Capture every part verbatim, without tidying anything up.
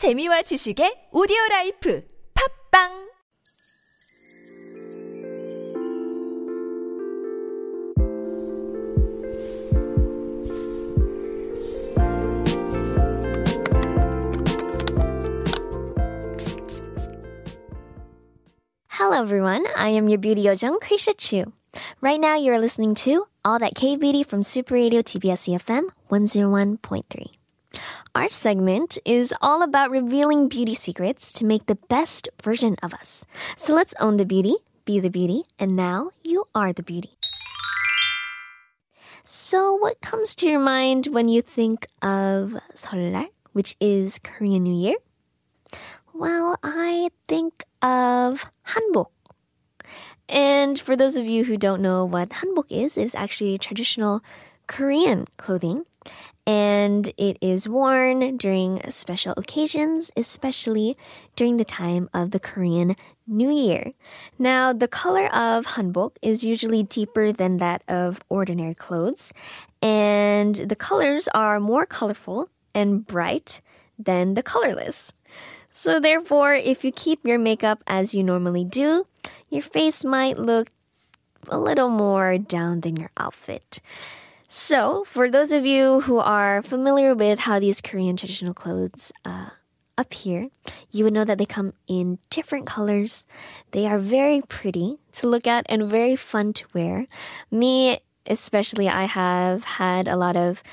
재미와 지식의 오디오라이프 팝빵 Hello everyone, I am your beauty yojung, Krisha Chu. Right now you're listening to All That K-Beauty from Super Radio T B S eFM one oh one point three. Our segment is all about revealing beauty secrets to make the best version of us. So let's own the beauty, be the beauty, and now you are the beauty. So what comes to your mind when you think of Seollal, which is Korean New Year? Well, I think of Hanbok. And for those of you who don't know what Hanbok is, it is actually traditional Korean clothing. And it is worn during special occasions, especially during the time of the Korean New Year. Now, the color of Hanbok is usually deeper than that of ordinary clothes. And the colors are more colorful and bright than the colorless. So therefore, if you keep your makeup as you normally do, your face might look a little more down than your outfit. So for those of you who are familiar with how these Korean traditional clothes uh, appear, you would know that they come in different colors. They are very pretty to look at and very fun to wear. Me especially, I have had a lot of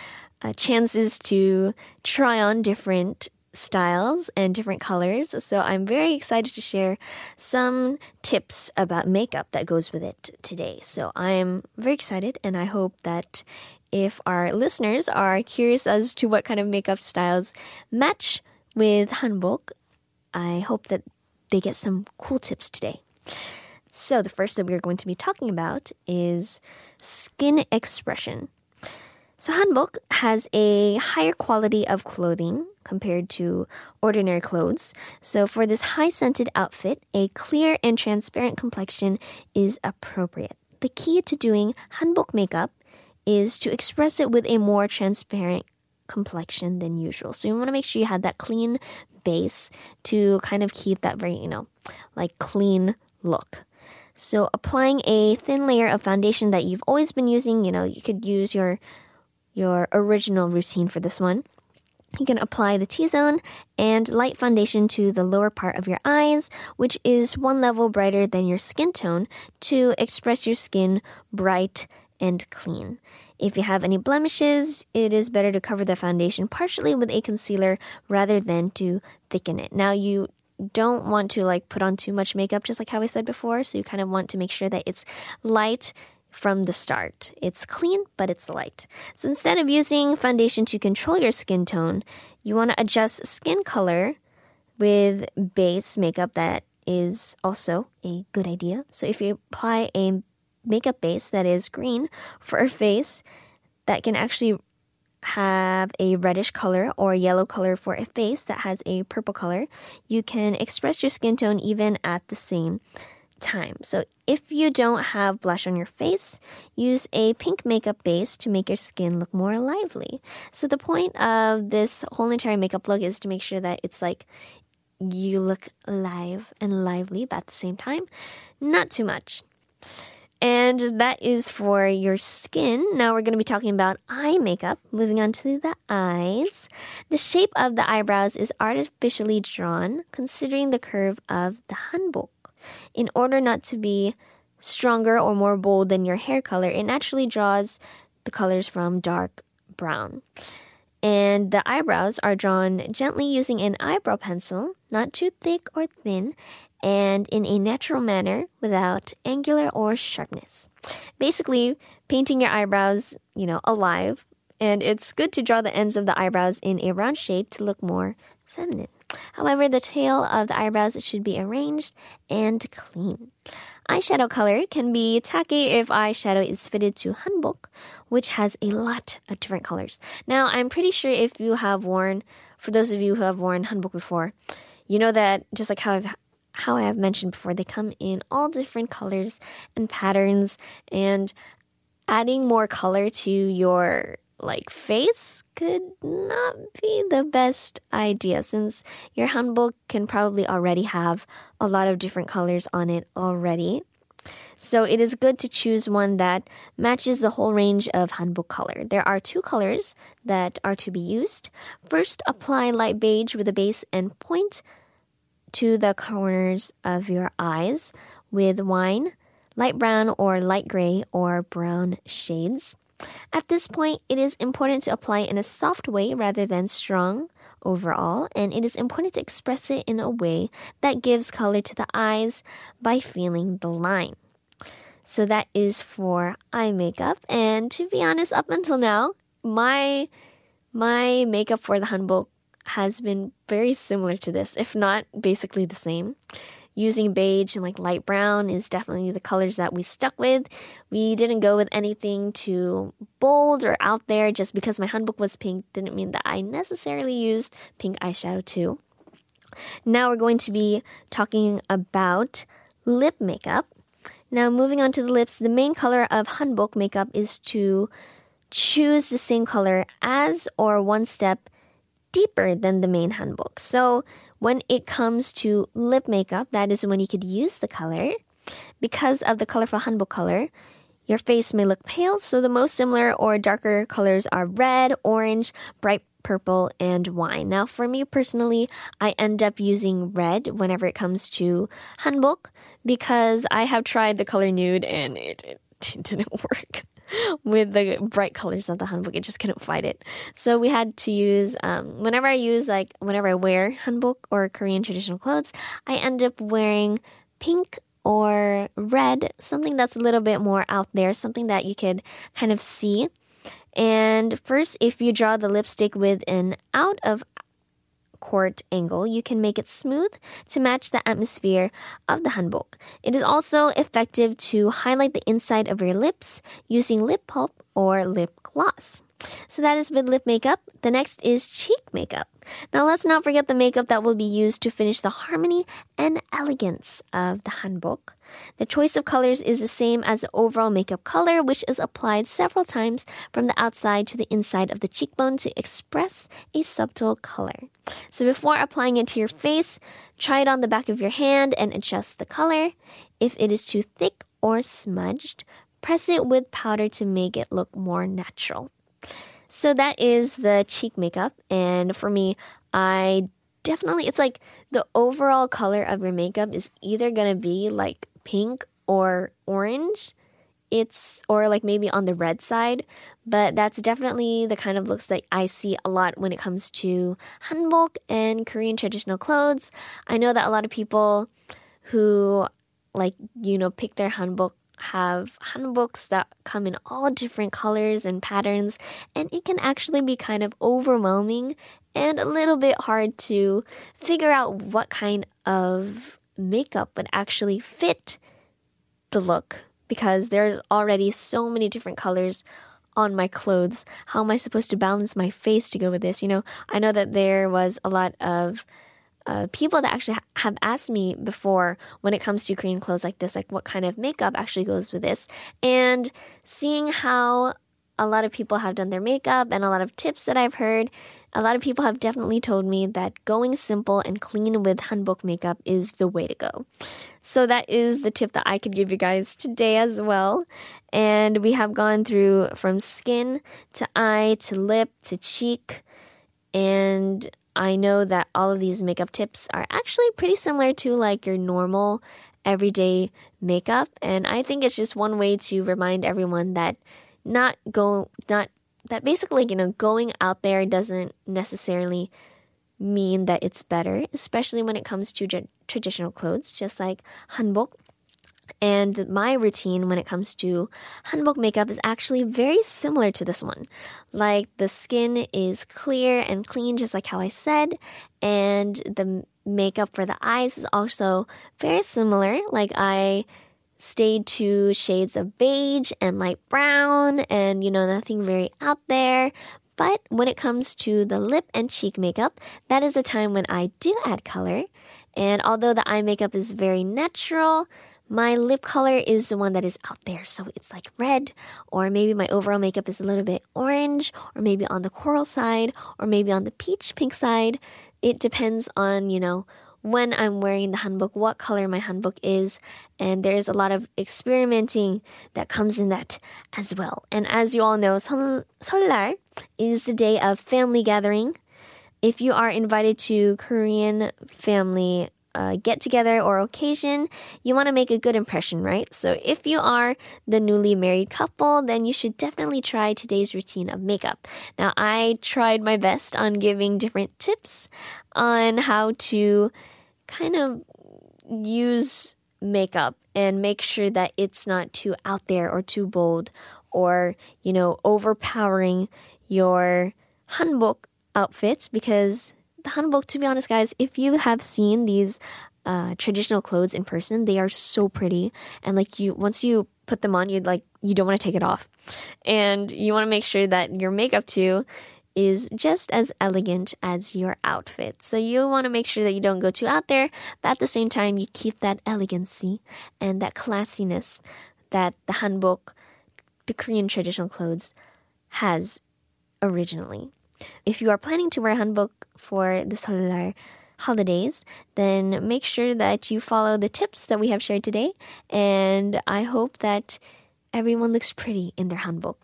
uh, chances to try on different styles and different colors, so I'm very excited to share some tips about makeup that goes with it today. So I'm very excited, and I hope that if our listeners are curious as to what kind of makeup styles match with Hanbok, I hope that they get some cool tips today. So the first that we're going to be talking about is skin expression. So Hanbok has a higher quality of clothing compared to ordinary clothes. So for this high-scented outfit, a clear and transparent complexion is appropriate. The key to doing Hanbok makeup is to express it with a more transparent complexion than usual. So you want to make sure you have that clean base to kind of keep that very, you know, like clean look. So applying a thin layer of foundation that you've always been using, you know, you could use your your original routine for this one. You can apply the T-zone and light foundation to the lower part of your eyes, which is one level brighter than your skin tone, to express your skin bright and clean. If you have any blemishes, it is better to cover the foundation partially with a concealer rather than to thicken it. Now, you don't want to like put on too much makeup, just like how I said before, so you kind of want to make sure that it's light from the start. It's clean, but it's light. So instead of using foundation to control your skin tone, you want to adjust skin color with base makeup. That is also a good idea. So if you apply a makeup base that is green for a face, that can actually have a reddish color or yellow color for a face that has a purple color. You can express your skin tone even at the same time. So if you don't have blush on your face, use a pink makeup base to make your skin look more lively. So the point of this whole entire makeup look is to make sure that it's like you look live and lively, but at the same time, not too much. And that is for your skin. Now we're going to be talking about eye makeup. Moving on to the eyes. The shape of the eyebrows is artificially drawn considering the curve of the Hanbok. In order not to be stronger or more bold than your hair color, it naturally draws the colors from dark brown. And the eyebrows are drawn gently using an eyebrow pencil, not too thick or thin, and in a natural manner without angular or sharpness. Basically, painting your eyebrows, you know, alive. And it's good to draw the ends of the eyebrows in a round shape to look more feminine. However, the tail of the eyebrows should be arranged and clean. Eyeshadow color can be tacky if eyeshadow is fitted to Hanbok, which has a lot of different colors. Now, I'm pretty sure if you have worn, for those of you who have worn Hanbok before, you know that just like how I've, how I have mentioned before, they come in all different colors and patterns, and adding more color to your like face could not be the best idea since your hanbok can probably already have a lot of different colors on it already. So it is good to choose one that matches the whole range of hanbok color. There are two colors that are to be used. First, apply light beige with a base and point to the corners of your eyes with wine, light brown or light gray or brown shades. At this point, it is important to apply in a soft way rather than strong overall, and it is important to express it in a way that gives color to the eyes by feeling the line. So that is for eye makeup, and to be honest, up until now, my my makeup for the hanbok has been very similar to this, if not basically the same. Using beige and like light brown is definitely the colors that we stuck with. We didn't go with anything too bold or out there. Just because my hanbok was pink didn't mean that I necessarily used pink eyeshadow too. Now we're going to be talking about lip makeup. Now moving on to the lips, the main color of hanbok makeup is to choose the same color as or one step deeper than the main hanbok. So when it comes to lip makeup, that is when you could use the color. Because of the colorful hanbok color, your face may look pale, so the most similar or darker colors are red, orange, bright purple, and wine. Now, for me personally, I end up using red whenever it comes to hanbok because I have tried the color nude and it, it, it didn't work with the bright colors of the hanbok. It just couldn't fight it. So we had to use, um, whenever I use, like, whenever I wear hanbok or Korean traditional clothes, I end up wearing pink or red, something that's a little bit more out there, something that you could kind of see. And first, if you draw the lipstick with an out of court angle, you can make it smooth to match the atmosphere of the hanbok. It is also effective to highlight the inside of your lips using lip pulp or lip gloss. So that is with lip makeup. The next is cheek makeup. Now let's not forget the makeup that will be used to finish the harmony and elegance of the hanbok. The choice of colors is the same as the overall makeup color, which is applied several times from the outside to the inside of the cheekbone to express a subtle color. So before applying it to your face, try it on the back of your hand and adjust the color. If it is too thick or smudged, press it with powder to make it look more natural. So that is the cheek makeup, and for me, I definitely, it's like the overall color of your makeup is either going to be like pink or orange, it's or like maybe on the red side, but that's definitely the kind of looks that I see a lot when it comes to hanbok and Korean traditional clothes. I know that a lot of people who like, you know, pick their hanbok have hanboks that come in all different colors and patterns, and it can actually be kind of overwhelming and a little bit hard to figure out what kind of makeup would actually fit the look because there's already so many different colors on my clothes. How am I supposed to balance my face to go with this? You know, I know that there was a lot of Uh, people that actually ha- have asked me before when it comes to Korean clothes like this, like what kind of makeup actually goes with this. And seeing how a lot of people have done their makeup and a lot of tips that I've heard, a lot of people have definitely told me that going simple and clean with hanbok makeup is the way to go. So that is the tip that I could give you guys today as well. And we have gone through from skin to eye to lip to cheek, and I know that all of these makeup tips are actually pretty similar to like your normal everyday makeup, and I think it's just one way to remind everyone that not go not that basically, you know, going out there doesn't necessarily mean that it's better, especially when it comes to tra- traditional clothes, just like hanbok. And my routine when it comes to hanbok makeup is actually very similar to this one. Like the skin is clear and clean, just like how I said. And the makeup for the eyes is also very similar. Like I stayed to shades of beige and light brown and, you know, nothing very out there. But when it comes to the lip and cheek makeup, that is the time when I do add color. And although the eye makeup is very natural, my lip color is the one that is out there. So it's like red, or maybe my overall makeup is a little bit orange, or maybe on the coral side, or maybe on the peach pink side. It depends on, you know, when I'm wearing the hanbok, what color my hanbok is. And there's a lot of experimenting that comes in that as well. And as you all know, Seollal is the day of family gathering. If you are invited to Korean family Uh, get-together or occasion, you want to make a good impression, right? So if you are the newly married couple, then you should definitely try today's routine of makeup. Now, I tried my best on giving different tips on how to kind of use makeup and make sure that it's not too out there or too bold or, you know, overpowering your hanbok outfits, because the hanbok, to be honest, guys, if you have seen these uh, traditional clothes in person, they are so pretty. And like you, once you put them on, you'd like, you don't want to take it off. And you want to make sure that your makeup too is just as elegant as your outfit. So you want to make sure that you don't go too out there, but at the same time, you keep that elegancy and that classiness that the hanbok, the Korean traditional clothes, has originally. If you are planning to wear hanbok for the Seollal holidays, then make sure that you follow the tips that we have shared today. And I hope that everyone looks pretty in their hanbok.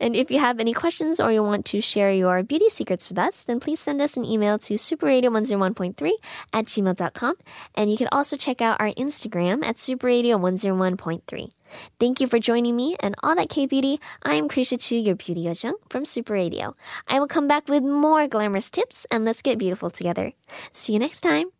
And if you have any questions or you want to share your beauty secrets with us, then please send us an email to super radio one oh one point three at gmail dot com. And you can also check out our Instagram at super radio one oh one point three. Thank you for joining me and All That K-Beauty. I am Krisha Chu, your beauty yojung from Super Radio. I will come back with more glamorous tips, and let's get beautiful together. See you next time.